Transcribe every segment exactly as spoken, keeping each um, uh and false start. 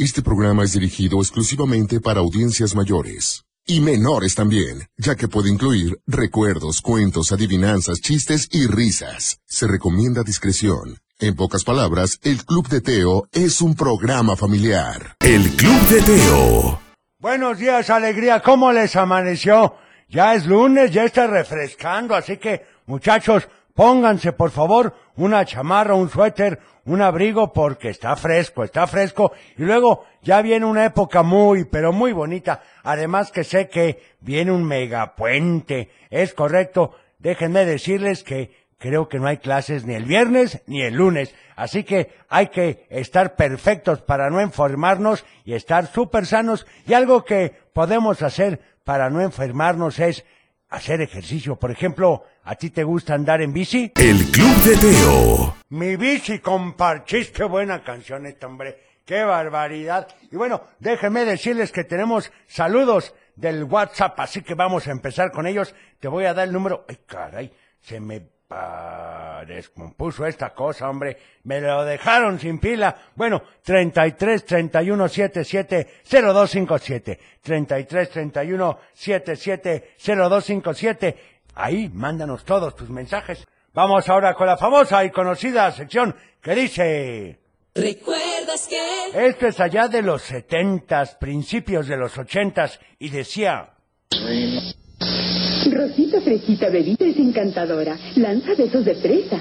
Este programa es dirigido exclusivamente para audiencias mayores. Y menores también, ya que puede incluir recuerdos, cuentos, adivinanzas, chistes y risas. Se recomienda discreción. En pocas palabras, El Club de Teo es un programa familiar. El Club de Teo. Buenos días, alegría. ¿Cómo les amaneció? Ya es lunes, ya está refrescando, así que, muchachos, pónganse, por favor, una chamarra, un suéter, un abrigo, porque está fresco, está fresco. Y luego ya viene una época muy, pero muy bonita. Además que sé que viene un megapuente. Es correcto, déjenme decirles que creo que no hay clases ni el viernes ni el lunes. Así que hay que estar perfectos para no enfermarnos y estar súper sanos. Y algo que podemos hacer para no enfermarnos es hacer ejercicio. Por ejemplo, ¿a ti te gusta andar en bici? El Club de Teo. Mi bici con parchís. Qué buena canción esta, hombre. Qué barbaridad. Y bueno, déjenme decirles que tenemos saludos del WhatsApp, así que vamos a empezar con ellos. Te voy a dar el número. Ay, caray, se me ah, descompuso esta cosa, hombre. Me lo dejaron sin pila. Bueno, treinta y tres, treinta y uno, setenta y siete, cero dos cincuenta y siete. treinta y tres, treinta y uno, setenta y siete, cero dos cincuenta y siete. Ahí, mándanos todos tus mensajes. Vamos ahora con la famosa y conocida sección que dice... ¿Recuerdas que...? Esto es allá de los setentas, principios de los ochentas, y decía... Rosita Fresita, bebita es encantadora. Lanza besos de fresa.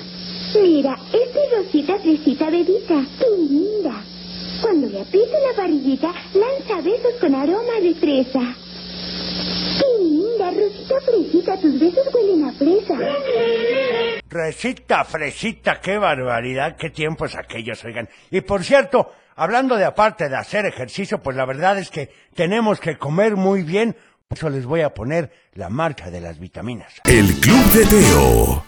Mira, esta es Rosita Fresita, bebita. ¡Qué linda! Cuando le aprieta la varillita, lanza besos con aroma de fresa. ¡Qué linda, Rosita Fresita! Tus besos huelen a fresa. Rosita Fresita, qué barbaridad, qué tiempos aquellos, oigan. Y por cierto, hablando de aparte de hacer ejercicio, pues la verdad es que tenemos que comer muy bien. Por eso les voy a poner la marcha de las vitaminas. El Club de Teo.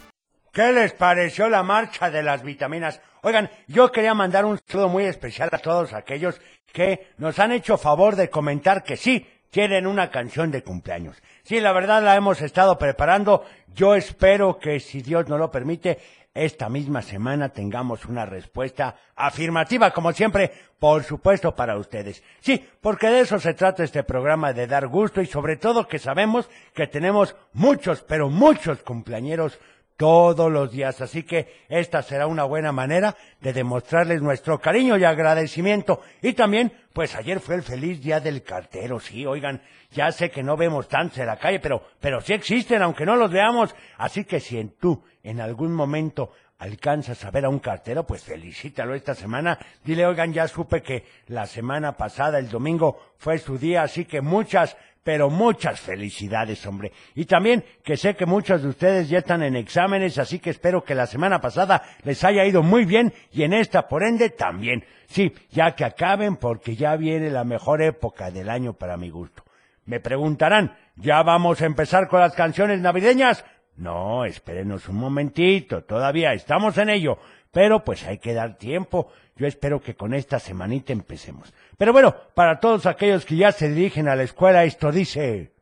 ¿Qué les pareció la marcha de las vitaminas? Oigan, yo quería mandar un saludo muy especial a todos aquellos que nos han hecho favor de comentar que sí quieren una canción de cumpleaños. Sí, la verdad la hemos estado preparando. Yo espero que, si Dios nos lo permite, esta misma semana tengamos una respuesta afirmativa, como siempre, por supuesto, para ustedes. Sí, porque de eso se trata este programa, de dar gusto y sobre todo que sabemos que tenemos muchos, pero muchos cumpleañeros todos los días. Así que esta será una buena manera de demostrarles nuestro cariño y agradecimiento. Y también, pues ayer fue el feliz día del cartero. Sí, oigan, ya sé que no vemos tanto en la calle, pero, pero sí existen, aunque no los veamos. Así que si en tú, en algún momento, alcanzas a ver a un cartero, pues felicítalo esta semana. Dile, oigan, ya supe que la semana pasada, el domingo, fue su día, así que muchas pero muchas felicidades, hombre. Y también que sé que muchos de ustedes ya están en exámenes, así que espero que la semana pasada les haya ido muy bien y en esta, por ende, también. Sí, ya que acaben, porque ya viene la mejor época del año para mi gusto. Me preguntarán, ¿ya vamos a empezar con las canciones navideñas? No, espérenos un momentito, todavía estamos en ello, pero pues hay que dar tiempo. Yo espero que con esta semanita empecemos. Pero bueno, para todos aquellos que ya se dirigen a la escuela, esto dice...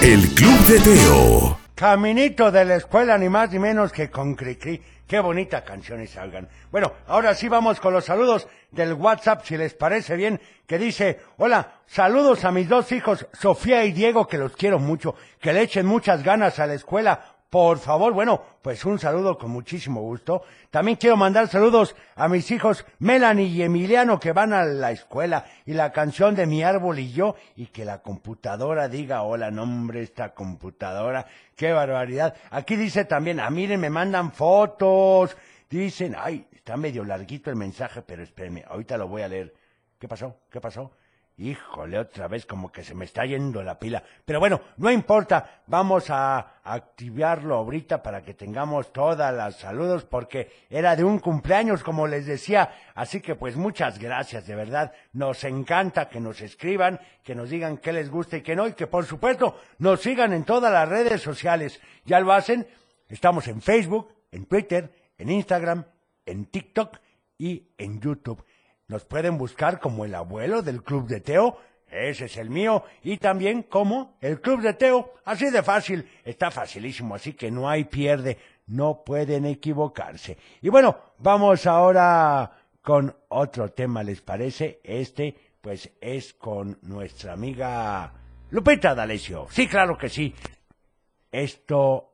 El Club de Teo. Caminito de la escuela, ni más ni menos que con Cri-Cri. Qué bonitas canciones salgan. Bueno, ahora sí vamos con los saludos del WhatsApp, si les parece bien, que dice... Hola, saludos a mis dos hijos, Sofía y Diego, que los quiero mucho. Que le echen muchas ganas a la escuela, por favor. Bueno, pues un saludo con muchísimo gusto. También quiero mandar saludos a mis hijos Melanie y Emiliano, que van a la escuela, y la canción de Mi Árbol y Yo, y que la computadora diga hola. No, hombre, esta computadora, qué barbaridad. Aquí dice también, ah, miren, me mandan fotos, dicen, ay, está medio larguito el mensaje, pero espérenme, ahorita lo voy a leer. ¿Qué pasó? ¿Qué pasó? Híjole, otra vez como que se me está yendo la pila. Pero bueno, no importa, vamos a activarlo ahorita para que tengamos todas las saludos, porque era de un cumpleaños, como les decía. Así que pues muchas gracias, de verdad. Nos encanta que nos escriban, que nos digan qué les gusta y qué no, y que por supuesto nos sigan en todas las redes sociales. ¿Ya lo hacen? Estamos en Facebook, en Twitter, en Instagram, en TikTok y en YouTube. Nos pueden buscar como el abuelo del Club de Teo, ese es el mío, y también como el Club de Teo, así de fácil, está facilísimo, así que no hay pierde, no pueden equivocarse. Y bueno, vamos ahora con otro tema, ¿les parece? Este, pues, es con nuestra amiga Lupita D'Alessio. Sí, claro que sí. Esto...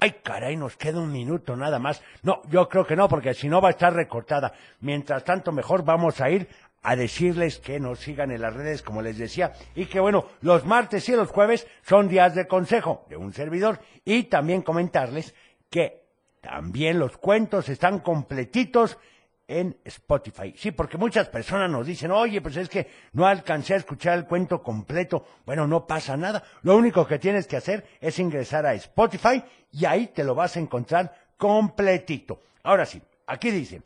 Ay, caray, nos queda un minuto nada más. No, yo creo que no, porque si no va a estar recortada. Mientras tanto, mejor vamos a ir a decirles que nos sigan en las redes, como les decía, y que bueno, los martes y los jueves son días de consejo de un servidor, y también comentarles que también los cuentos están completitos en Spotify. Sí, porque muchas personas nos dicen, oye, pues es que no alcancé a escuchar el cuento completo. Bueno, no pasa nada. Lo único que tienes que hacer es ingresar a Spotify y ahí te lo vas a encontrar completito. Ahora sí, aquí dice,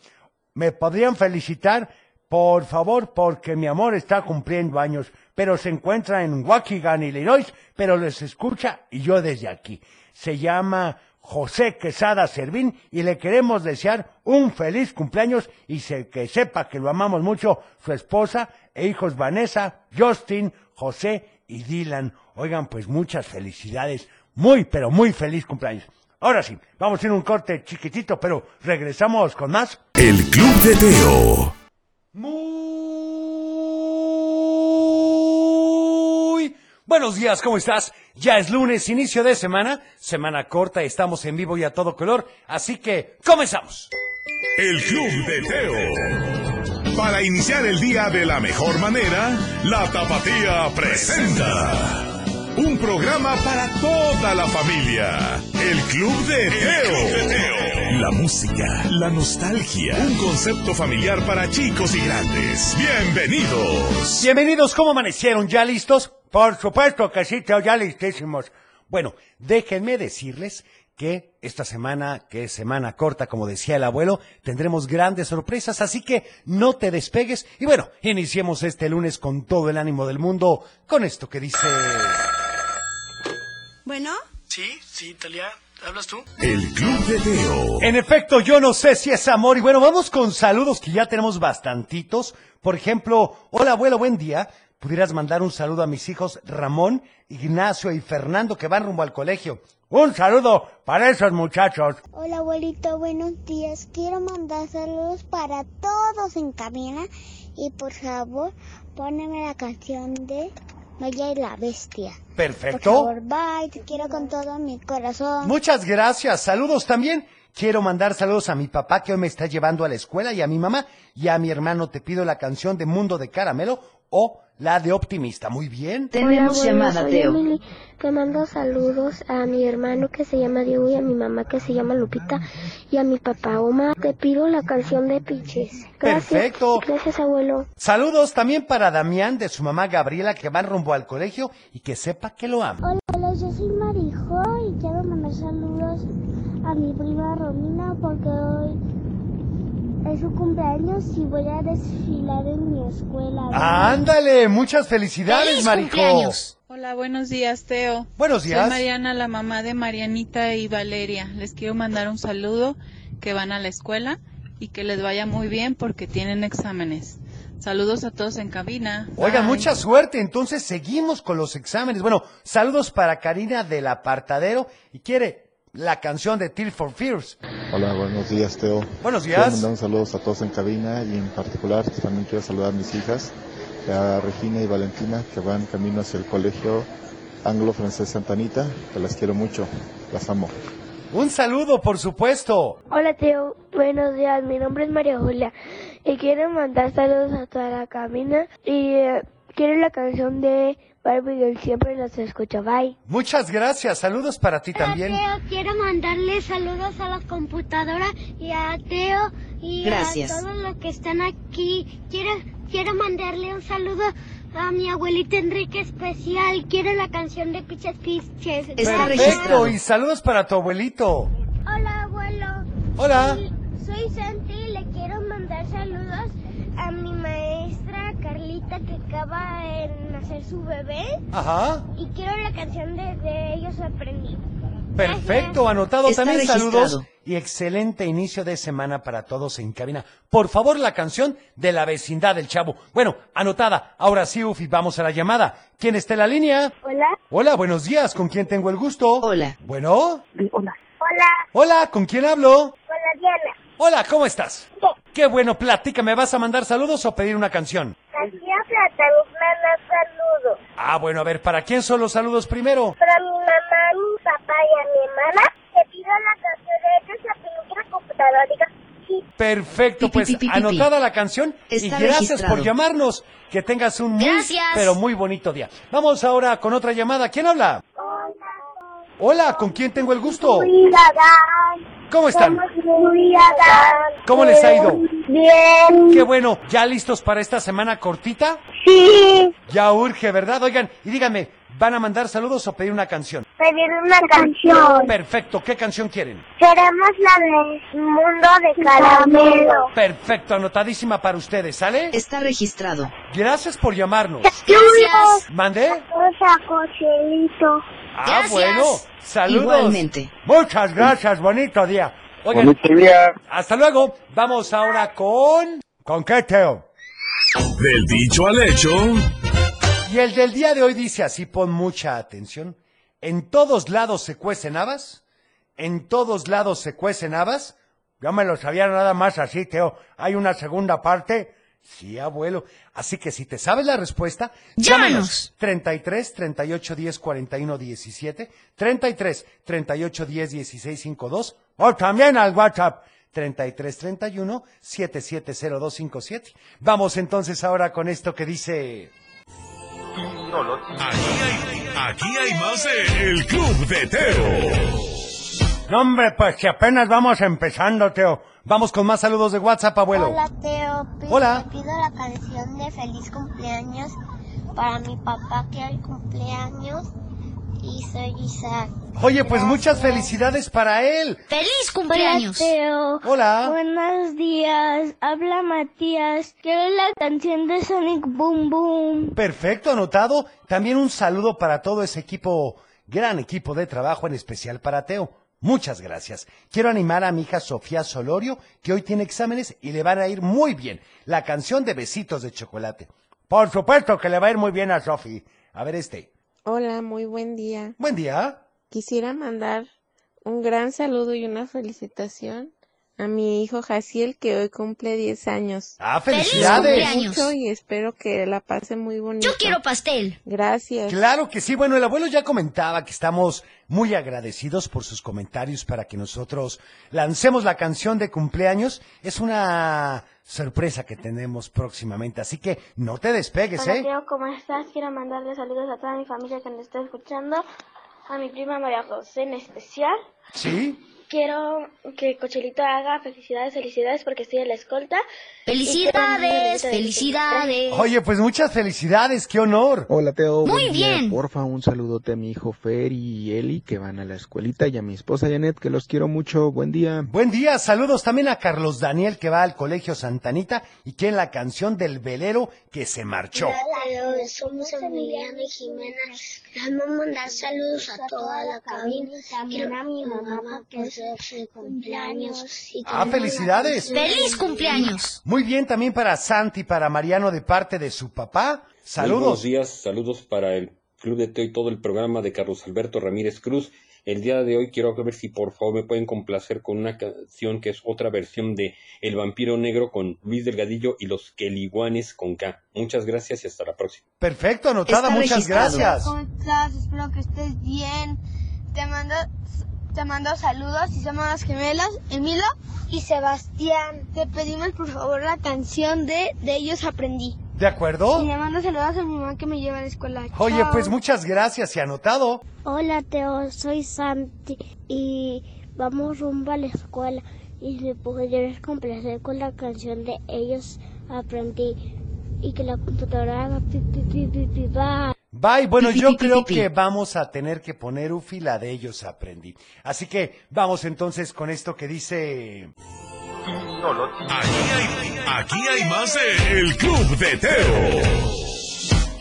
me podrían felicitar, por favor, porque mi amor está cumpliendo años, pero se encuentra en Waukegan, Illinois, pero les escucha y yo desde aquí. Se llama José Quesada Servín, y le queremos desear un feliz cumpleaños y se, que sepa que lo amamos mucho, su esposa e hijos Vanessa, Justin, José y Dylan. Oigan, pues muchas felicidades, muy pero muy feliz cumpleaños. Ahora sí, vamos a ir un corte chiquitito, pero regresamos con más. El Club de Teo. Muy buenos días, ¿cómo estás? Ya es lunes, inicio de semana, semana corta, estamos en vivo y a todo color, así que comenzamos. El Club de Teo. Para iniciar el día de la mejor manera, La Tapatía presenta un programa para toda la familia. El Club de Teo. La música, la nostalgia, un concepto familiar para chicos y grandes. Bienvenidos. Bienvenidos, ¿cómo amanecieron? ¿Ya listos? Por supuesto que sí, Teo, ya listísimos. Bueno, déjenme decirles que esta semana, que es semana corta, como decía el abuelo, tendremos grandes sorpresas, así que no te despegues. Y bueno, iniciemos este lunes con todo el ánimo del mundo, con esto que dice... ¿Bueno? Sí, sí, Italia. ¿Hablas tú? El Club de Teo. En efecto, yo no sé si es amor. Y bueno, vamos con saludos que ya tenemos bastantitos. Por ejemplo, hola abuelo, buen día. Pudieras mandar un saludo a mis hijos Ramón, Ignacio y Fernando, que van rumbo al colegio. ¡Un saludo para esos muchachos! Hola, abuelito, buenos días. Quiero mandar saludos para todos en cabina. Y por favor, póneme la canción de Bella y la Bestia. ¡Perfecto! Por favor, bye, te quiero con todo mi corazón. Muchas gracias. Saludos también. Quiero mandar saludos a mi papá, que hoy me está llevando a la escuela, y a mi mamá. Y a mi hermano, te pido la canción de Mundo de Caramelo o la de Optimista. Muy bien. Tenemos Hola, abuelo, llamada, Teo. Emily. Te mando saludos a mi hermano que se llama Diego y a mi mamá que se llama Lupita y a mi papá Omar. Te pido la canción de Piches. Gracias. Perfecto. Gracias, abuelo. Saludos también para Damián de su mamá Gabriela, que van rumbo al colegio, y que sepa que lo ama. Hola, hola, yo soy Marijo y quiero mandar saludos a mi prima Romina porque hoy... es su cumpleaños y voy a desfilar en mi escuela. ¡Ándale! ¡Muchas felicidades, maricos! Hola, buenos días, Teo. Buenos días. Soy Mariana, la mamá de Marianita y Valeria. Les quiero mandar un saludo, que van a la escuela y que les vaya muy bien porque tienen exámenes. Saludos a todos en cabina. Oiga, mucha suerte. Entonces, seguimos con los exámenes. Bueno, saludos para Karina del Apartadero y quiere... la canción de Tears for Fears. Hola, buenos días, Teo. Buenos días. Quiero mandar un saludos a todos en cabina y en particular también quiero saludar a mis hijas, a Regina y Valentina, que van camino hacia el colegio anglo-francés Santa Anita, que las quiero mucho, las amo. Un saludo, por supuesto. Hola, Teo. Buenos días, mi nombre es María Julia y quiero mandar saludos a toda la cabina y eh, quiero la canción de... Barbie, siempre los escucho, bye. Muchas gracias, saludos para ti. Hola, también Teo, quiero mandarle saludos a la computadora y a Teo y gracias a todos los que están aquí. Quiero, quiero mandarle un saludo a mi abuelita Enrique especial, quiero la canción de Piches Piches. Está perfecto, y saludos para tu abuelito. Hola, abuelo. Hola. Soy, soy Santi y le quiero mandar saludos a mi maestra Carlita, que acaba de nacer su bebé. Ajá. Y quiero la canción de, de Ellos Aprendí. Perfecto, gracias. Anotado. Está también registrado. Saludos y excelente inicio de semana para todos en cabina. Por favor, la canción de La Vecindad del Chavo. Bueno, anotada. Ahora sí, Ufi, vamos a la llamada. ¿Quién está en la línea? Hola. Hola, buenos días. ¿Con quién tengo el gusto? Hola. Bueno. Hola. Hola. Hola, ¿con quién hablo? Hola, Diana. Hola, ¿cómo estás? Sí. Qué bueno, platícame, ¿vas a mandar saludos o pedir una canción? Aquí a Plata, mis mamás, saludos. Ah, bueno, a ver, ¿para quién son los saludos primero? Para mi mamá, mi papá y a mi hermana. Te pido la canción de esta película computadora. Perfecto, pues pi, pi, pi, pi, anotada la canción. Está y gracias registrado. Por llamarnos. Que tengas un muy, gracias. Pero muy bonito día. Vamos ahora con otra llamada. ¿Quién habla? Hola. Hola, ¿con quién tengo el gusto? ¿Cómo están? ¿Cómo les ha ido? Bien. Qué bueno. ¿Ya listos para esta semana cortita? Sí. Ya urge, ¿verdad? Oigan, y díganme, ¿van a mandar saludos o pedir una canción? Pedir una canción. Perfecto, ¿qué canción quieren? Queremos la de Mundo de Caramelo. Perfecto, anotadísima para ustedes, ¿sale? Está registrado. Gracias por llamarnos. Gracias. ¿Mandé? Rosa Cochelito. Ah, gracias. Bueno, saludos. Igualmente. Muchas gracias, bonito día. Oigan, bonito día. Hasta luego. Vamos ahora con... ¿Con qué, Teo? Del dicho al hecho... Y el del día de hoy dice así, pon mucha atención. En todos lados se cuecen habas, en todos lados se cuecen habas. Yo me lo sabía nada más así, Teo. ¿Hay una segunda parte? Sí, abuelo. Así que si te sabes la respuesta, llámanos. treinta y tres, treinta y ocho, diez, cuarenta y uno, diecisiete, treinta y tres, treinta y ocho, diez, dieciséis, cincuenta y dos, o también al WhatsApp. treinta y tres, treinta y uno, setenta y siete, cero dos cincuenta y siete. Vamos entonces ahora con esto que dice... Aquí hay, aquí hay más de El Club de Teo. No, hombre, pues que apenas vamos empezando, Teo. Vamos con más saludos de WhatsApp, abuelo. Hola, Teo. Pido, Hola. Pido la canción de Feliz Cumpleaños para mi papá que hoy cumpleaños y soy Isaac. Oye, pues gracias. Muchas felicidades para él. ¡Feliz cumpleaños! Hola, Teo. Hola. Buenos días. Habla Matías. Quiero la canción de Sonic Boom Boom. Perfecto, anotado. También un saludo para todo ese equipo, gran equipo de trabajo, en especial para Teo. Muchas gracias. Quiero animar a mi hija Sofía Solorio, que hoy tiene exámenes y le van a ir muy bien. La canción de Besitos de Chocolate. Por supuesto que le va a ir muy bien a Sofi. A ver este. Hola, muy buen día. Buen día. Quisiera mandar un gran saludo y una felicitación a mi hijo Jaciel, que hoy cumple diez años. ¡Ah, felicidades! ¡Feliz cumpleaños! Y espero que la pase muy bonito. ¡Yo quiero pastel! Gracias. Claro que sí. Bueno, el abuelo ya comentaba que estamos muy agradecidos por sus comentarios para que nosotros lancemos la canción de cumpleaños. Es una... sorpresa que tenemos próximamente, así que no te despegues. Hola, ¿eh? Teo, ¿cómo estás? Quiero mandarle saludos a toda mi familia que nos está escuchando, a mi prima María José en especial. Sí. Quiero que Cochelito haga felicidades, felicidades, porque estoy en la escolta. ¡Felicidades, felicidades! Oye, pues muchas felicidades, qué honor. Hola, Teo. Muy bien. Porfa, un saludote a mi hijo Fer y Eli, que van a la escuelita, y a mi esposa Janet, que los quiero mucho. Buen día. Buen día, saludos también a Carlos Daniel, que va al Colegio Santanita, y que en la canción del velero que se marchó. Hola, Teo, somos Emiliano y Jimena. Les vamos a mandar saludos a toda la cabina, también a mi mamá, que es cumpleaños. Y ah, felicidades. ¡Feliz cumpleaños! Muy bien, también para Santi y para Mariano de parte de su papá. Saludos. Muy buenos días, saludos para el Club de Teo y todo el programa de Carlos Alberto Ramírez Cruz. El día de hoy quiero ver si por favor me pueden complacer con una canción que es otra versión de El Vampiro Negro con Luis Delgadillo y los Keliguanes con K. Muchas gracias y hasta la próxima. Perfecto, anotada, está muchas registrado. Gracias. ¿Cómo estás? Espero que estés bien. Te mando... Te mando saludos y somos las gemelas, Emilio y Sebastián. Te pedimos por favor la canción de De ellos aprendí. ¿De acuerdo? Y le mando saludos a mi mamá que me lleva a la escuela. Oye, Chao. Pues muchas gracias y anotado. Hola, Teo, soy Santi y vamos rumbo a la escuela. Y si pudieras complacer con la canción de Ellos aprendí y que la computadora haga pi, pi, pi, pi, pi, bye. Bye, bueno, pi, yo pi, creo pi, pi. que vamos a tener que poner, Ufi, la de Ellos aprendí. Así que vamos entonces con esto que dice... Aquí hay, aquí hay más de El Club de Teo.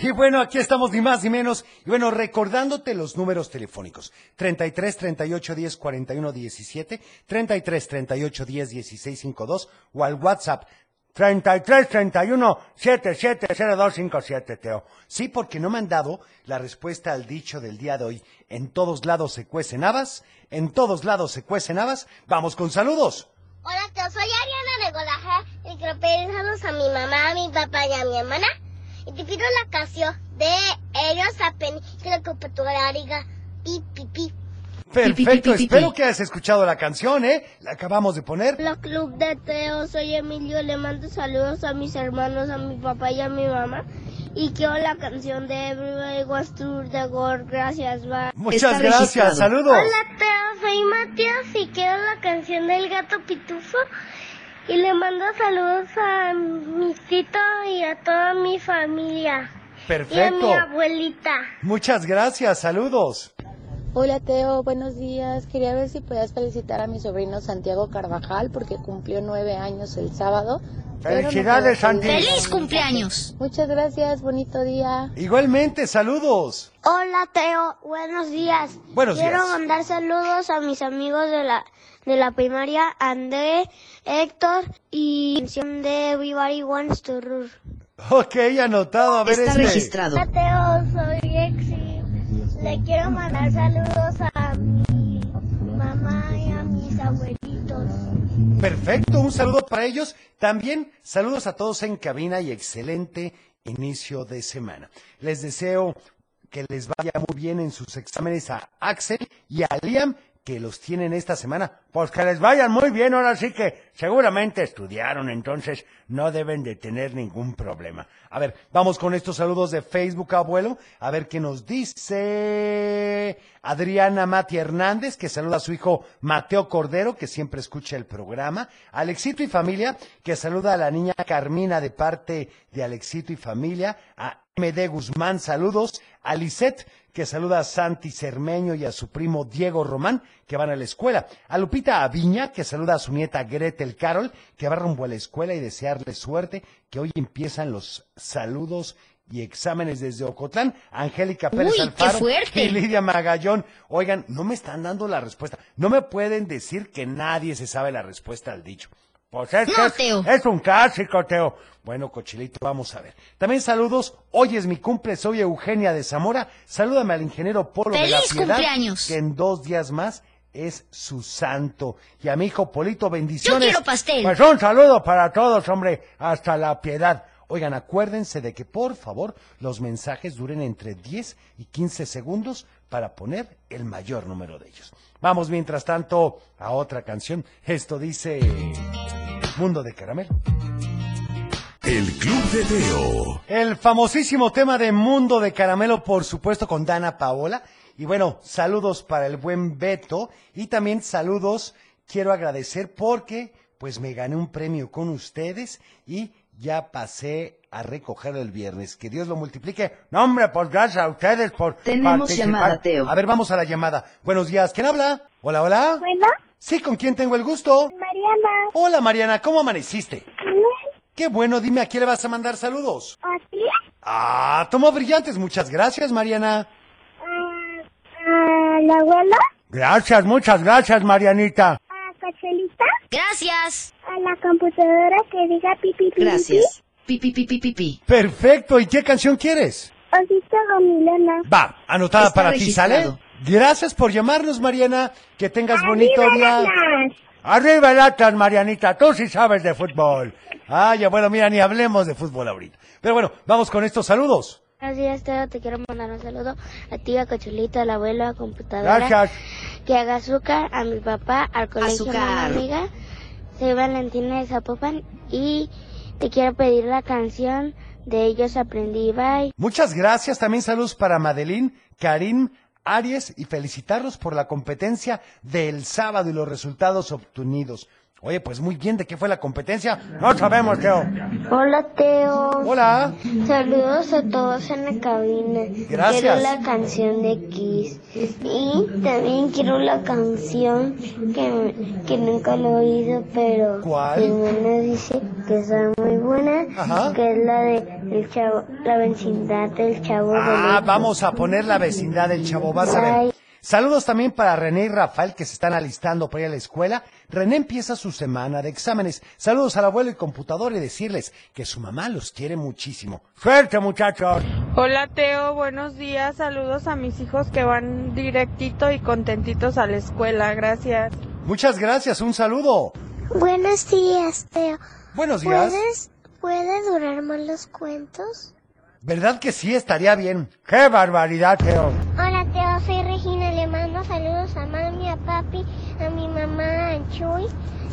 Y bueno, aquí estamos ni más ni menos. Y bueno, recordándote los números telefónicos. treinta y tres, treinta y ocho, diez, cuarenta y uno, diecisiete, treinta y tres, treinta y ocho, diez, dieciséis, cincuenta y dos o al WhatsApp. treinta y tres, treinta y uno, setenta y siete, cero dos cincuenta y siete, Teo. Sí, porque no me han dado la respuesta al dicho del día de hoy. En todos lados se cuecen habas, en todos lados se cuecen habas. Vamos con saludos. Hola, yo soy Ariana de Guadalajara y quiero pedir saludos a mi mamá, a mi papá y a mi hermana. Y te pido la canción de ellos a Penny, que la computadora diga pi, pi, pi. Perfecto, espero que hayas escuchado la canción, ¿eh? La acabamos de poner. El Club de Teo, soy Emilio, le mando saludos a mis hermanos, a mi papá y a mi mamá. Y quiero la canción de Everybody Wants to the World, gracias, bye. Muchas Está gracias, visitado. Saludos. Hola Teo, soy Matías y quiero la canción del Gato Pitufo. Y le mando saludos a mi tito y a toda mi familia. Perfecto. Y a mi abuelita. Muchas gracias, saludos. Hola Teo, buenos días. Quería ver si podías felicitar a mi sobrino Santiago Carvajal porque cumplió nueve años el sábado. ¡Felicidades, Santi! ¡Feliz cumpleaños! Muchas gracias, bonito día. Igualmente, saludos. Hola Teo, buenos días. Buenos días. Quiero mandar saludos a mis amigos de la de la primaria, André, Héctor y canción de Everybody Wants to Rule. Ok, anotado, a ver este. Está registrado. Hola Teo, soy Exi. Le quiero mandar saludos a mi mamá y a mis abuelitos. Perfecto, un saludo para ellos. También saludos a todos en cabina y excelente inicio de semana. Les deseo que les vaya muy bien en sus exámenes a Axel y a Liam, que los tienen esta semana. Pues que les vayan muy bien, ahora sí que seguramente estudiaron, entonces no deben de tener ningún problema. A ver, vamos con estos saludos de Facebook, abuelo. A ver qué nos dice Adriana Mati Hernández, que saluda a su hijo Mateo Cordero, que siempre escucha el programa. Alexito y familia, que saluda a la niña Carmina de parte de Alexito y familia. A M D Guzmán, saludos. A Lisette, que saluda a Santi Cermeño y a su primo Diego Román, que van a la escuela. A Lupita Aviña, que saluda a su nieta Gretel Carol, que va rumbo a la escuela, y desearle suerte, que hoy empiezan los saludos y exámenes desde Ocotlán. Angélica Pérez Uy, Alfaro y Lidia Magallón. Oigan, no me están dando la respuesta. No me pueden decir que nadie se sabe la respuesta al dicho. Pues es, no, Teo. Es, es un clásico, Teo. Bueno, Cochilito, vamos a ver. También saludos. Hoy es mi cumple, soy Eugenia de Zamora. Salúdame al ingeniero Polo de la Piedad, que en dos días más es su santo. Y a mi hijo Polito, bendiciones. Yo quiero pastel. Pues un saludo para todos, hombre, hasta la Piedad. Oigan, acuérdense de que, por favor, los mensajes duren entre diez y quince segundos para poner el mayor número de ellos. Vamos, mientras tanto, a otra canción. Esto dice... Mundo de Caramelo. El Club de Teo. El famosísimo tema de Mundo de Caramelo, por supuesto, con Dana Paola. Y bueno, saludos para el buen Beto. Y también saludos, quiero agradecer porque pues me gané un premio con ustedes y ya pasé a recoger el viernes. Que Dios lo multiplique. No, hombre, pues gracias a ustedes por Tenemos participar. Llamada, Teo. A ver, vamos a la llamada. Buenos días, ¿quién habla? Hola, hola. Hola. Sí, ¿con quién tengo el gusto? Mariana. Hola, Mariana, ¿cómo amaneciste? Bien. Qué bueno, dime, ¿a quién le vas a mandar saludos? ¿A ti? Ah, Átomos Brillantes, muchas gracias, Mariana. ¿A la abuela? Gracias, muchas gracias, Marianita. ¿A Cochelita? Gracias. A la computadora que diga pipi, pipi. Gracias. Pipi, pipi, pipi. Perfecto, ¿y qué canción quieres? Osito Gomilona. Va, anotada Está para ti, ¿sale? Gracias por llamarnos, Mariana. Que tengas bonito día. Arriba el Atlas, Marianita. Tú sí sabes de fútbol. Ah, ya bueno, mira, ni hablemos de fútbol ahorita. Pero bueno, vamos con estos saludos. Buenos días, Teo. Te quiero mandar un saludo a ti, a Cochulito, al abuelo, a computadora. Gracias. Que haga azúcar, a mi papá, al colegio de mi amiga. Soy Valentina de Zapopan y te quiero pedir la canción de Ellos Aprendí. Bye. Muchas gracias. También saludos para Madeline, Karim, Aries, y felicitarlos por la competencia del sábado y los resultados obtenidos. Oye, pues muy bien, ¿de qué fue la competencia? No sabemos, Teo. Hola, Teo. Hola. Saludos a todos en la cabina. Gracias. Quiero la canción de Kiss. Y también quiero la canción que, que nunca lo he oído, pero... ¿Cuál? Mi hermana dice que está muy buena. Ajá. Que es la de el chavo, la vecindad del chavo. Ah, del vamos a poner la vecindad del chavo, vas a ver. Saludos también para René y Rafael, que se están alistando para ir a la escuela. René empieza su semana de exámenes. Saludos al abuelo y computador y decirles que su mamá los quiere muchísimo. ¡Suerte, muchachos! Hola, Teo. Buenos días. Saludos a mis hijos que van directito y contentitos a la escuela. Gracias. Muchas gracias. Un saludo. Buenos días, Teo. Buenos días. ¿Puedes, ¿Puede durar más los cuentos? ¿Verdad que sí? Estaría bien. ¡Qué barbaridad, Teo! Hola, Teo. Soy Regina. Le mando saludos a mami, a papi, a mi mamá, a Chuy,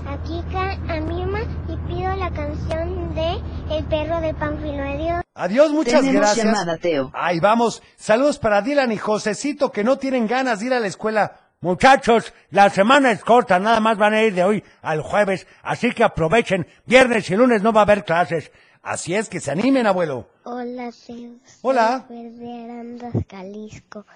a Kika, a Mima y pido la canción de El perro de Pánfilo. Adiós. Adiós, muchas Tenemos gracias. Llamada, Teo. Ahí vamos. Saludos para Dylan y Josecito que no tienen ganas de ir a la escuela. Muchachos, la semana es corta, nada más van a ir de hoy al jueves, así que aprovechen, viernes y lunes no va a haber clases, así es que se animen, abuelo. Hola, Zeus. Hola. Soy de Arandas, Jalisco.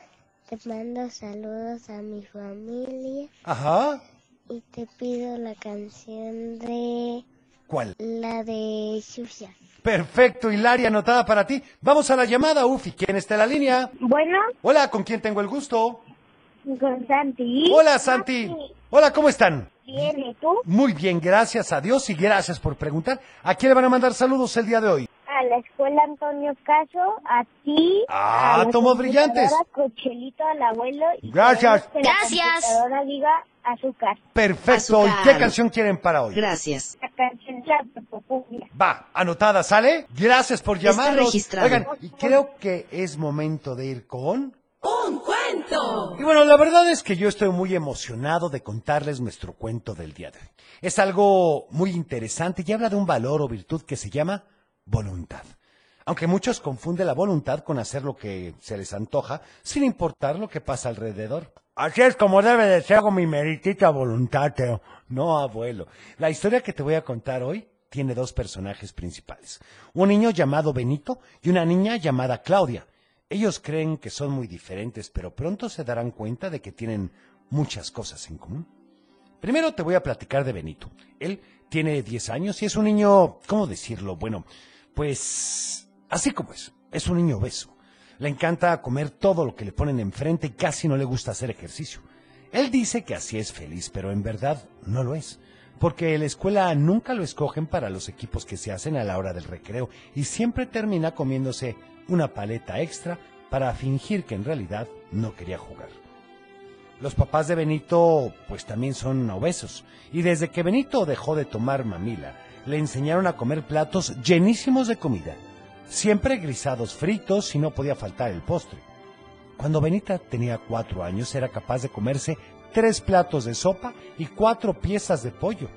Te mando saludos a mi familia. Ajá. Y te pido la canción de... ¿Cuál? La de Xuxa. Perfecto, Hilaria, anotada para ti. Vamos a la llamada, Ufi, ¿quién está en la línea? Bueno. Hola, ¿con quién tengo el gusto? Con Santi. Hola, Santi. Santi. Hola, ¿cómo están? Bien, ¿y tú? Muy bien, gracias a Dios y gracias por preguntar. ¿A quién le van a mandar saludos el día de hoy? A la escuela Antonio Caso, a ti. Ah, a Átomos Brillantes. Cochelito, al abuelo. Y gracias. Que gracias. La diga azúcar. Perfecto. Azúcar. ¿Y qué canción quieren para hoy? Gracias. La canción de Va, anotada, ¿sale? Gracias por llamarnos. Oigan, y creo que es momento de ir con... ¡Un cuento! Y bueno, la verdad es que yo estoy muy emocionado de contarles nuestro cuento del día de hoy. Es algo muy interesante y habla de un valor o virtud que se llama voluntad. Aunque muchos confunden la voluntad con hacer lo que se les antoja, sin importar lo que pasa alrededor. Así es como debe de ser con mi meritita voluntad, Teo. No, abuelo. La historia que te voy a contar hoy tiene dos personajes principales. Un niño llamado Benito y una niña llamada Claudia. Ellos creen que son muy diferentes, pero pronto se darán cuenta de que tienen muchas cosas en común. Primero te voy a platicar de Benito. Él tiene diez años y es un niño, ¿cómo decirlo? Bueno, pues así como es. Es un niño obeso. Le encanta comer todo lo que le ponen enfrente y casi no le gusta hacer ejercicio. Él dice que así es feliz, pero en verdad no lo es. Porque en la escuela nunca lo escogen para los equipos que se hacen a la hora del recreo y siempre termina comiéndose una paleta extra para fingir que en realidad no quería jugar. Los papás de Benito pues también son obesos y desde que Benito dejó de tomar mamila le enseñaron a comer platos llenísimos de comida, siempre grisados fritos y no podía faltar el postre. Cuando Benita tenía cuatro años era capaz de comerse tres platos de sopa y cuatro piezas de pollo,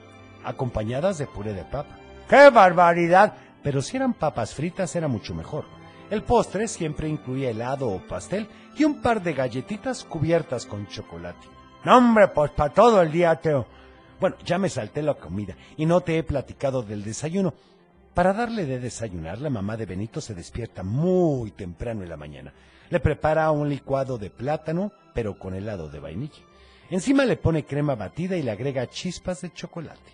acompañadas de puré de papa. ¡Qué barbaridad! Pero si eran papas fritas era mucho mejor. El postre siempre incluía helado o pastel y un par de galletitas cubiertas con chocolate. ¡No, hombre, pues para todo el día, Teo! Bueno, ya me salté la comida y no te he platicado del desayuno. Para darle de desayunar, la mamá de Benito se despierta muy temprano en la mañana. Le prepara un licuado de plátano, pero con helado de vainilla. Encima le pone crema batida y le agrega chispas de chocolate.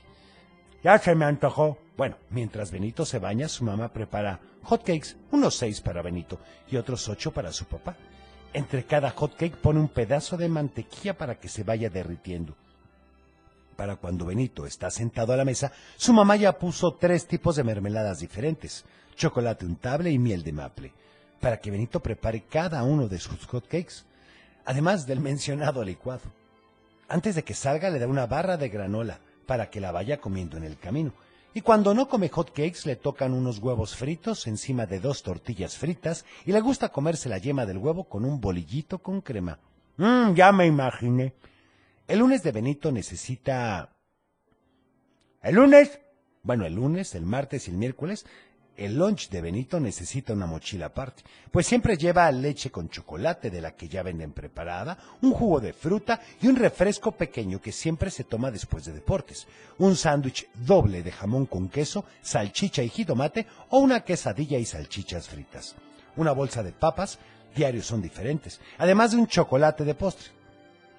¡Ya se me antojó! Bueno, mientras Benito se baña, su mamá prepara hotcakes, unos seis para Benito y otros ocho para su papá. Entre cada hotcake pone un pedazo de mantequilla para que se vaya derritiendo. Para cuando Benito está sentado a la mesa, su mamá ya puso tres tipos de mermeladas diferentes, chocolate untable y miel de maple, para que Benito prepare cada uno de sus hotcakes, además del mencionado licuado. Antes de que salga le da una barra de granola para que la vaya comiendo en el camino. Y cuando no come hotcakes le tocan unos huevos fritos encima de dos tortillas fritas y le gusta comerse la yema del huevo con un bolillito con crema. Mmm, ya me imaginé. El lunes de Benito necesita... El lunes, bueno, el lunes, el martes y el miércoles, el lunch de Benito necesita una mochila aparte, pues siempre lleva leche con chocolate de la que ya venden preparada, un jugo de fruta y un refresco pequeño que siempre se toma después de deportes, un sándwich doble de jamón con queso, salchicha y jitomate o una quesadilla y salchichas fritas, una bolsa de papas, diarios son diferentes, además de un chocolate de postre.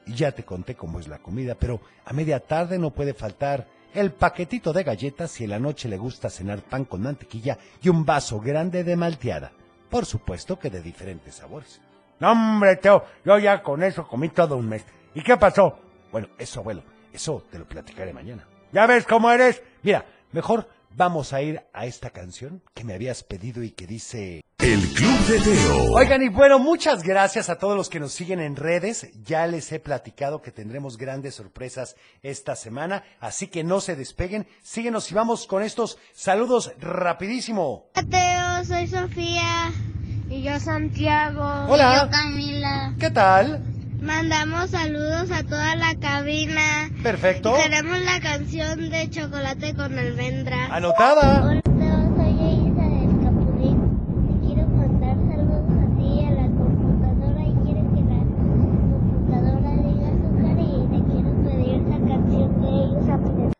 Y ya te conté cómo es la comida, pero a media tarde no puede faltar el paquetito de galletas si en la noche le gusta cenar pan con mantequilla y un vaso grande de malteada. Por supuesto que de diferentes sabores. ¡No, hombre, Teo! Yo ya con eso comí todo un mes. ¿Y qué pasó? Bueno, eso, abuelo, eso te lo platicaré mañana. ¿Ya ves cómo eres? Mira, mejor vamos a ir a esta canción que me habías pedido y que dice... El Club de Teo. Oigan, y bueno, muchas gracias a todos los que nos siguen en redes. Ya les he platicado que tendremos grandes sorpresas esta semana, así que no se despeguen. Síguenos y vamos con estos saludos rapidísimo. Hola, Teo, soy Sofía. Y yo, Santiago. Hola. Y yo, Camila. ¿Qué tal? Mandamos saludos a toda la cabina. Perfecto. Y queremos la canción de Chocolate con Almendras. Anotada. Hola, Teo, soy Isa del Capulín. Te quiero mandar saludos a ti, a la computadora, y quiero que la computadora diga azúcar y te quiero pedir la canción de Isa.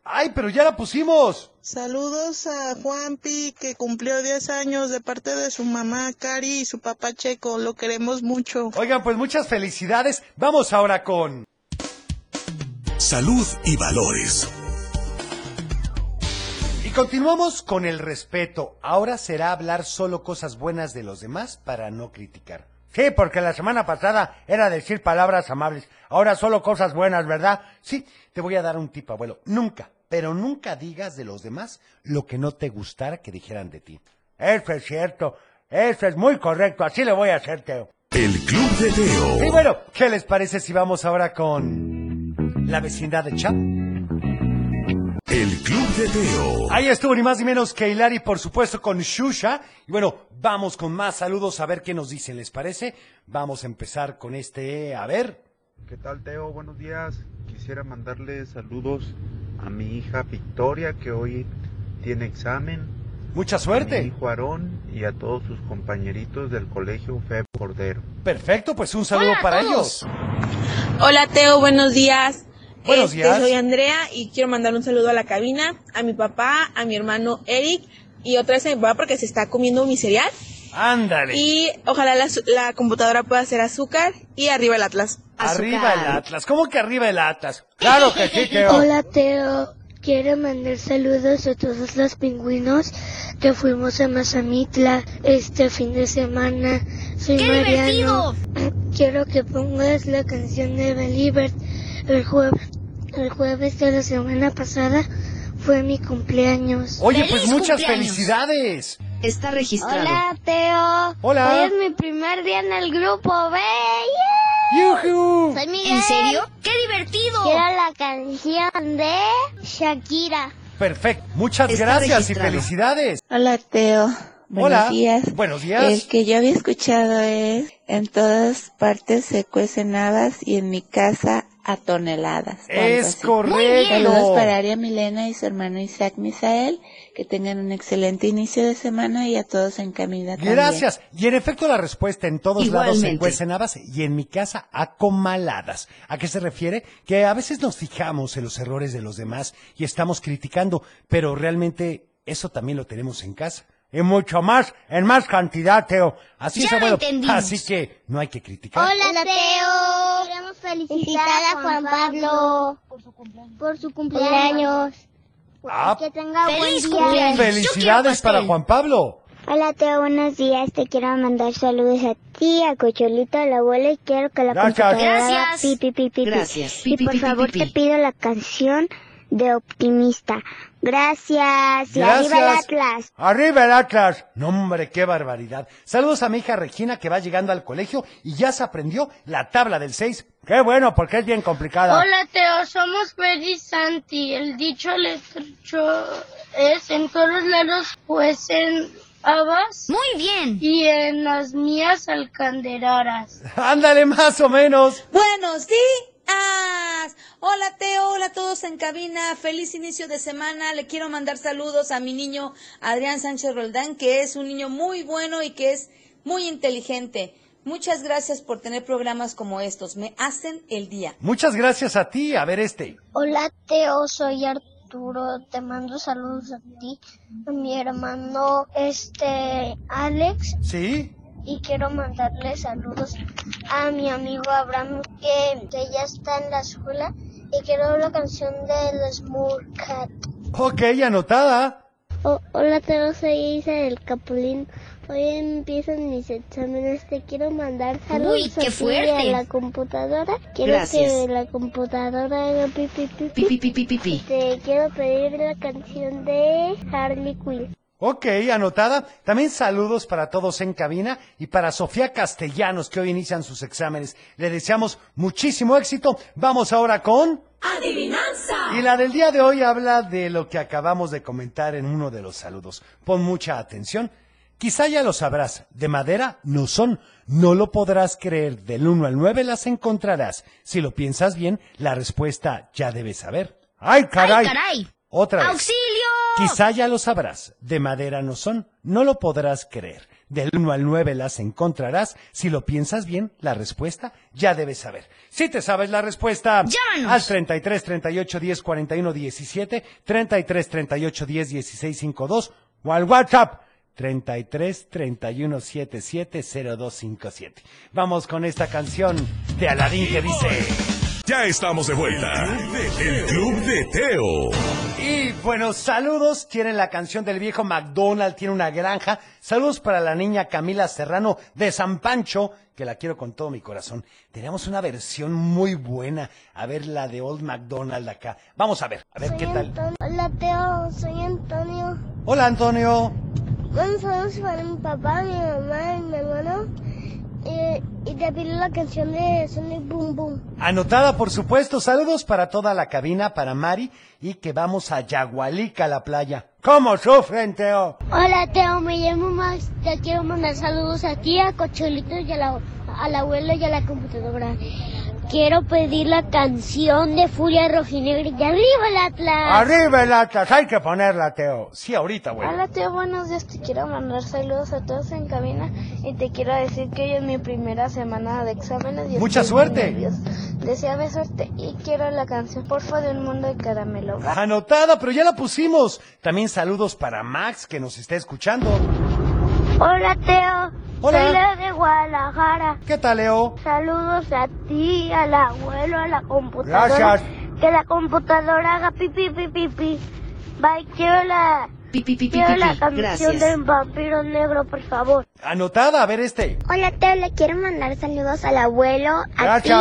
¡Ay, pero ya la pusimos! Saludos a Juanpi, que cumplió diez años de parte de su mamá Cari y su papá Checo. Lo queremos mucho. Oigan, pues muchas felicidades. Vamos ahora con... Salud y valores. Y continuamos con el respeto. Ahora será hablar solo cosas buenas de los demás para no criticar. Sí, porque la semana pasada era decir palabras amables. Ahora solo cosas buenas, ¿verdad? Sí, te voy a dar un tip, abuelo. Nunca. Pero nunca digas de los demás lo que no te gustara que dijeran de ti. Eso es cierto, eso es muy correcto, así le voy a hacer, Teo. El Club de Teo. Y bueno, ¿qué les parece si vamos ahora con la vecindad de Chap? El Club de Teo. Ahí estuvo ni más ni menos que Hilary, por supuesto, con Xuxa. Y bueno, vamos con más saludos a ver qué nos dicen, ¿les parece? Vamos a empezar con este, a ver. ¿Qué tal, Teo? Buenos días. Quisiera mandarle saludos a mi hija Victoria, que hoy tiene examen. ¡Mucha suerte! A mi hijo Aarón y a todos sus compañeritos del colegio Feb Cordero. Perfecto, pues un saludo. Hola, para ellos. Hola, Teo, buenos días. Buenos este, días. Soy Andrea y quiero mandar un saludo a la cabina, a mi papá, a mi hermano Eric y otra vez a mi papá porque se está comiendo mi cereal. ¡Ándale! Y ojalá la, la computadora pueda hacer azúcar y arriba el Atlas. Azúcar. Arriba el Atlas. ¿Cómo que arriba el Atlas? ¡Claro que sí, Teo! Hola, Teo. Quiero mandar saludos a todos los pingüinos que fuimos a Mazamitla este fin de semana. Soy ¡Qué Mariano. Divertido! Quiero que pongas la canción de Believer. El, jue el jueves de la semana pasada fue mi cumpleaños. Oye, pues muchas cumpleaños. Felicidades. Está registrado. Hola, Teo. Hola. Hoy es mi primer día en el grupo B. Yeah. ¡Yuhu! Soy Miguel. ¿En serio? ¡Qué divertido! Quiero la canción de Shakira. Perfecto. Muchas Está gracias registrado. Y felicidades. Hola, Teo. Buenos Hola. Días. Buenos días. El que yo había escuchado es: en todas partes se cuecen habas y en mi casa a toneladas. Es correcto. Saludos para Aria Milena y su hermano Isaac Misael. Que tengan un excelente inicio de semana y a todos en camina también. Gracias. Y en efecto la respuesta en todos Igualmente. Lados en cuecenabas y en mi casa acomaladas. ¿A qué se refiere? Que a veces nos fijamos en los errores de los demás y estamos criticando, pero realmente eso también lo tenemos en casa. Y mucho más, en más cantidad, Teo. Así ya es, abuelo. Así que no hay que criticar. Hola, Hola Teo. Queremos felicitar a Juan Pablo por su cumpleaños. Por su cumpleaños. Ah, que tenga feliz buen día. Felicidades para Juan Pablo. Hola, Teo, buenos días. Te quiero mandar saludos a ti, a Cocholito, a la abuela, y quiero que la computadora... Gracias. Pi, pi, pi, pi, Gracias. Pi, pi, pi, y por pi, pi, favor pi, pi. Te pido la canción de Optimista. Gracias. Y Gracias. Arriba el Atlas. Arriba el Atlas. No, hombre, qué barbaridad. Saludos a mi hija Regina, que va llegando al colegio y ya se aprendió la tabla del seis. Qué bueno, porque es bien complicada. Hola, Teo, somos Peri Santi. El dicho letrocho es: en todos lados cuecen habas. Muy bien. Y en las mías alcanderaras. Ándale, más o menos. Bueno, sí. Ah, hola, Teo, hola a todos en cabina, feliz inicio de semana. Le quiero mandar saludos a mi niño Adrián Sánchez Roldán, que es un niño muy bueno y que es muy inteligente. Muchas gracias por tener programas como estos, me hacen el día. Muchas gracias a ti, a ver este. Hola, Teo, soy Arturo, te mando saludos a ti, a mi hermano este Alex. Sí. Y quiero mandarle saludos a mi amigo Abraham, que, que ya está en la escuela. Y quiero la canción de los Smurfs. Ok, anotada. Oh, hola, Teo, soy Isa del Capulín. Hoy empiezan mis exámenes. Te quiero mandar saludos. Uy, qué fuerte. A la computadora. Quiero Gracias. Que la computadora haga pi, pi, pi, pi. Pi, pi, pi, pi, pi. Te quiero pedir la canción de Harley Quinn. Ok, anotada. También saludos para todos en cabina y para Sofía Castellanos, que hoy inician sus exámenes. Le deseamos muchísimo éxito. Vamos ahora con... ¡Adivinanza! Y la del día de hoy habla de lo que acabamos de comentar en uno de los saludos. Pon mucha atención. Quizá ya lo sabrás. De madera no son. No lo podrás creer. Del uno al nueve las encontrarás. Si lo piensas bien, la respuesta ya debes saber. ¡Ay, caray! ¡Ay, caray! Otra vez. ¡Auxilio! Quizá ya lo sabrás, de madera no son, no lo podrás creer. Del uno al nueve las encontrarás, si lo piensas bien, la respuesta ya debes saber. Si te sabes la respuesta, ¡llámanos! Al treinta y tres, treinta y ocho, diez, cuarenta y uno, diecisiete, treinta y tres, treinta y ocho, diez, dieciséis, cincuenta y dos o al WhatsApp treinta y tres, treinta y uno, setenta y siete, cero dos cincuenta y siete. Vamos con esta canción de Aladín que dice... Ya estamos de vuelta, el Club de Teo. Y bueno, saludos, tienen la canción del viejo McDonald, tiene una granja. Saludos para la niña Camila Serrano de San Pancho, que la quiero con todo mi corazón. Tenemos una versión muy buena, a ver la de Old McDonald acá. Vamos a ver, a ver soy qué Antonio. Tal. Hola Teo, soy Antonio. Hola Antonio. Un saludo para mi papá, mi mamá y mi hermano. Eh, y te pido la canción de Sonic Boom Boom. Anotada, por supuesto. Saludos para toda la cabina, para Mari, y que vamos a Yagualica, la playa. ¿Cómo sufren, Teo? Hola, Teo, me llamo Max. Te quiero mandar saludos a ti, a Cocholito y a la, al abuelo y a la computadora. Quiero pedir la canción de Furia Rojinegra y arriba el Atlas. Arriba el Atlas, hay que ponerla, Teo. Sí, ahorita, güey. Hola, Teo, buenos días. Te quiero mandar saludos a todos en cabina y te quiero decir que hoy es mi primera semana de exámenes. Y mucha suerte. Deseame suerte y quiero la canción Porfa de un mundo de caramelo. Anotada, pero ya la pusimos. También saludos para Max que nos está escuchando. Hola, Teo. Hola. Soy Leo de Guadalajara. ¿Qué tal, Leo? Saludos a ti, al abuelo, a la computadora. Gracias. Que la computadora haga pipi, pipi, pipi. Bye, quiero la... Pipi, pipi, quiero pipi, la canción del vampiro negro, por favor. Anotada, a ver este. Hola, Teo, le quiero mandar saludos al abuelo, a ti,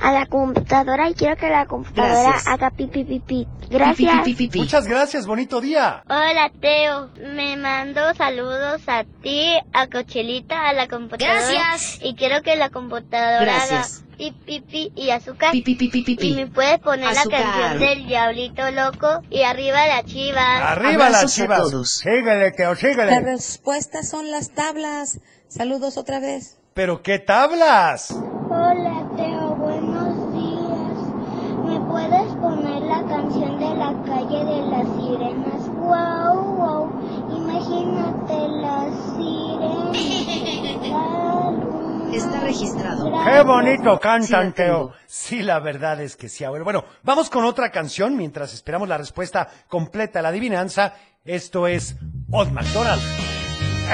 a la computadora. Y quiero que la computadora gracias. Haga pipi, pipi. Gracias. Pipi, pipi, pipi. Muchas gracias, bonito día. Hola, Teo. Me mando saludos a ti, a Cochelita, a la computadora. Gracias. Y quiero que la computadora gracias. Haga pipi, pipi y azúcar. Pipi, pipi, pipi. Y me puedes poner azúcar. La canción del Diablito Loco y arriba la chiva. Arriba la chiva. Síguele, Teo, síguele. Las respuestas son las tablas. Saludos otra vez. ¿Pero qué tablas? Hola, Teo. Buenos días. ¿Me puedes poner la canción de la calle de las sirenas? ¡Wow, wow! Imagínate las sirenas. Está registrado. ¡Qué bonito cantan, sí, Teo! Sí, la verdad es que sí, abuelo. Bueno, vamos con otra canción mientras esperamos la respuesta completa a la adivinanza. Esto es Old McDonald.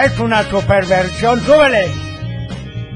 Es una superversión. ¡Súbele!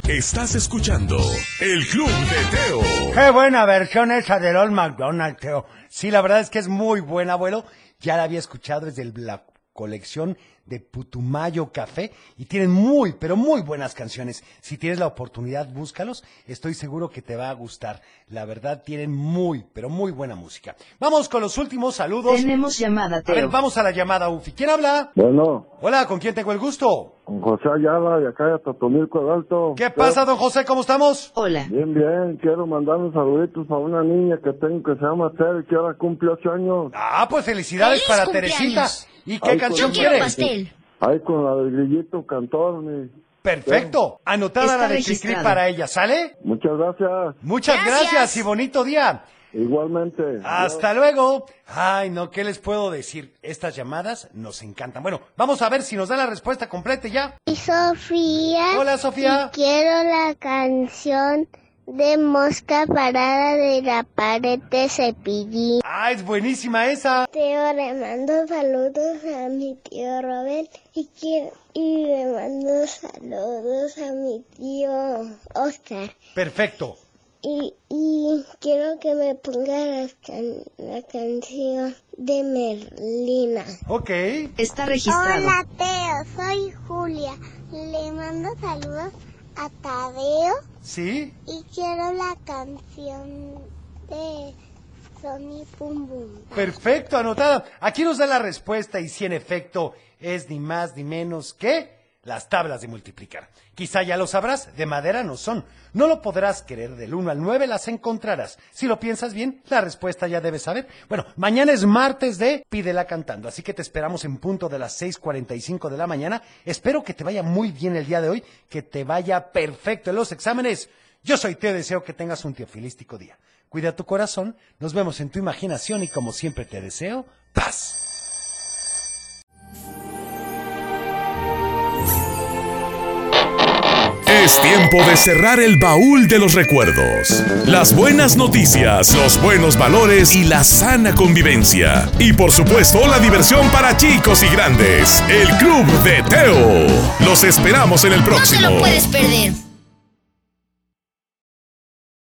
Estás escuchando El Club de Teo. Qué buena versión esa del Old McDonald, Teo. Sí, la verdad es que es muy buena, abuelo. Ya la había escuchado desde el, la colección de Putumayo Café y tienen muy, pero muy buenas canciones. Si tienes la oportunidad, búscalos. Estoy seguro que te va a gustar. La verdad, tienen muy, pero muy buena música. Vamos con los últimos saludos. Tenemos llamada, Teo. A ver, vamos a la llamada, Ufi. ¿Quién habla? Bueno. Hola, ¿con quién tengo el gusto? Con José Ayala, de acá de Totomilco del Alto. ¿Qué pasa, don José? ¿Cómo estamos? Hola. Bien, bien. Quiero mandar unos saluditos a una niña que tengo que se llama Tere, que ahora cumple ocho años. Ah, pues felicidades para Teresita. ¿Y qué canción quiere? Ahí con la del grillito cantor. Mi... Perfecto. Anotada la de Cri-Cri para ella, ¿sale? Muchas gracias. Muchas gracias, gracias y bonito día. Igualmente. Hasta Dios. Luego. Ay, no, ¿qué les puedo decir? Estas llamadas nos encantan. Bueno, vamos a ver si nos da la respuesta completa ya. Y Sofía. Hola, Sofía. Y quiero la canción de Mosca Parada de la Pared de Cepillín. Ah, es buenísima esa. Teo, le mando saludos a mi tío Robert y, quiero, y le mando saludos a mi tío Oscar. Perfecto. Y, y quiero que me ponga la, can, la canción de Merlina. Ok. Está registrado. Hola, Teo. Soy Julia. Le mando saludos a Tadeo. Sí. Y quiero la canción de Sony Pum Pum. Perfecto, anotada. Aquí nos da la respuesta y si en efecto es ni más ni menos que las tablas de multiplicar. Quizá ya lo sabrás, de madera no son. No lo podrás querer, del uno al nueve las encontrarás. Si lo piensas bien, la respuesta ya debes saber. Bueno, mañana es martes de Pídela Cantando, así que te esperamos en punto de las seis cuarenta y cinco de la mañana. Espero que te vaya muy bien el día de hoy, que te vaya perfecto en los exámenes. Yo soy Teo, deseo que tengas un teofilístico día. Cuida tu corazón, nos vemos en tu imaginación y como siempre te deseo, paz. Es tiempo de cerrar el baúl de los recuerdos. Las buenas noticias, los buenos valores y la sana convivencia. Y por supuesto, la diversión para chicos y grandes. El Club de Teo. Los esperamos en el próximo. No te lo puedes perder.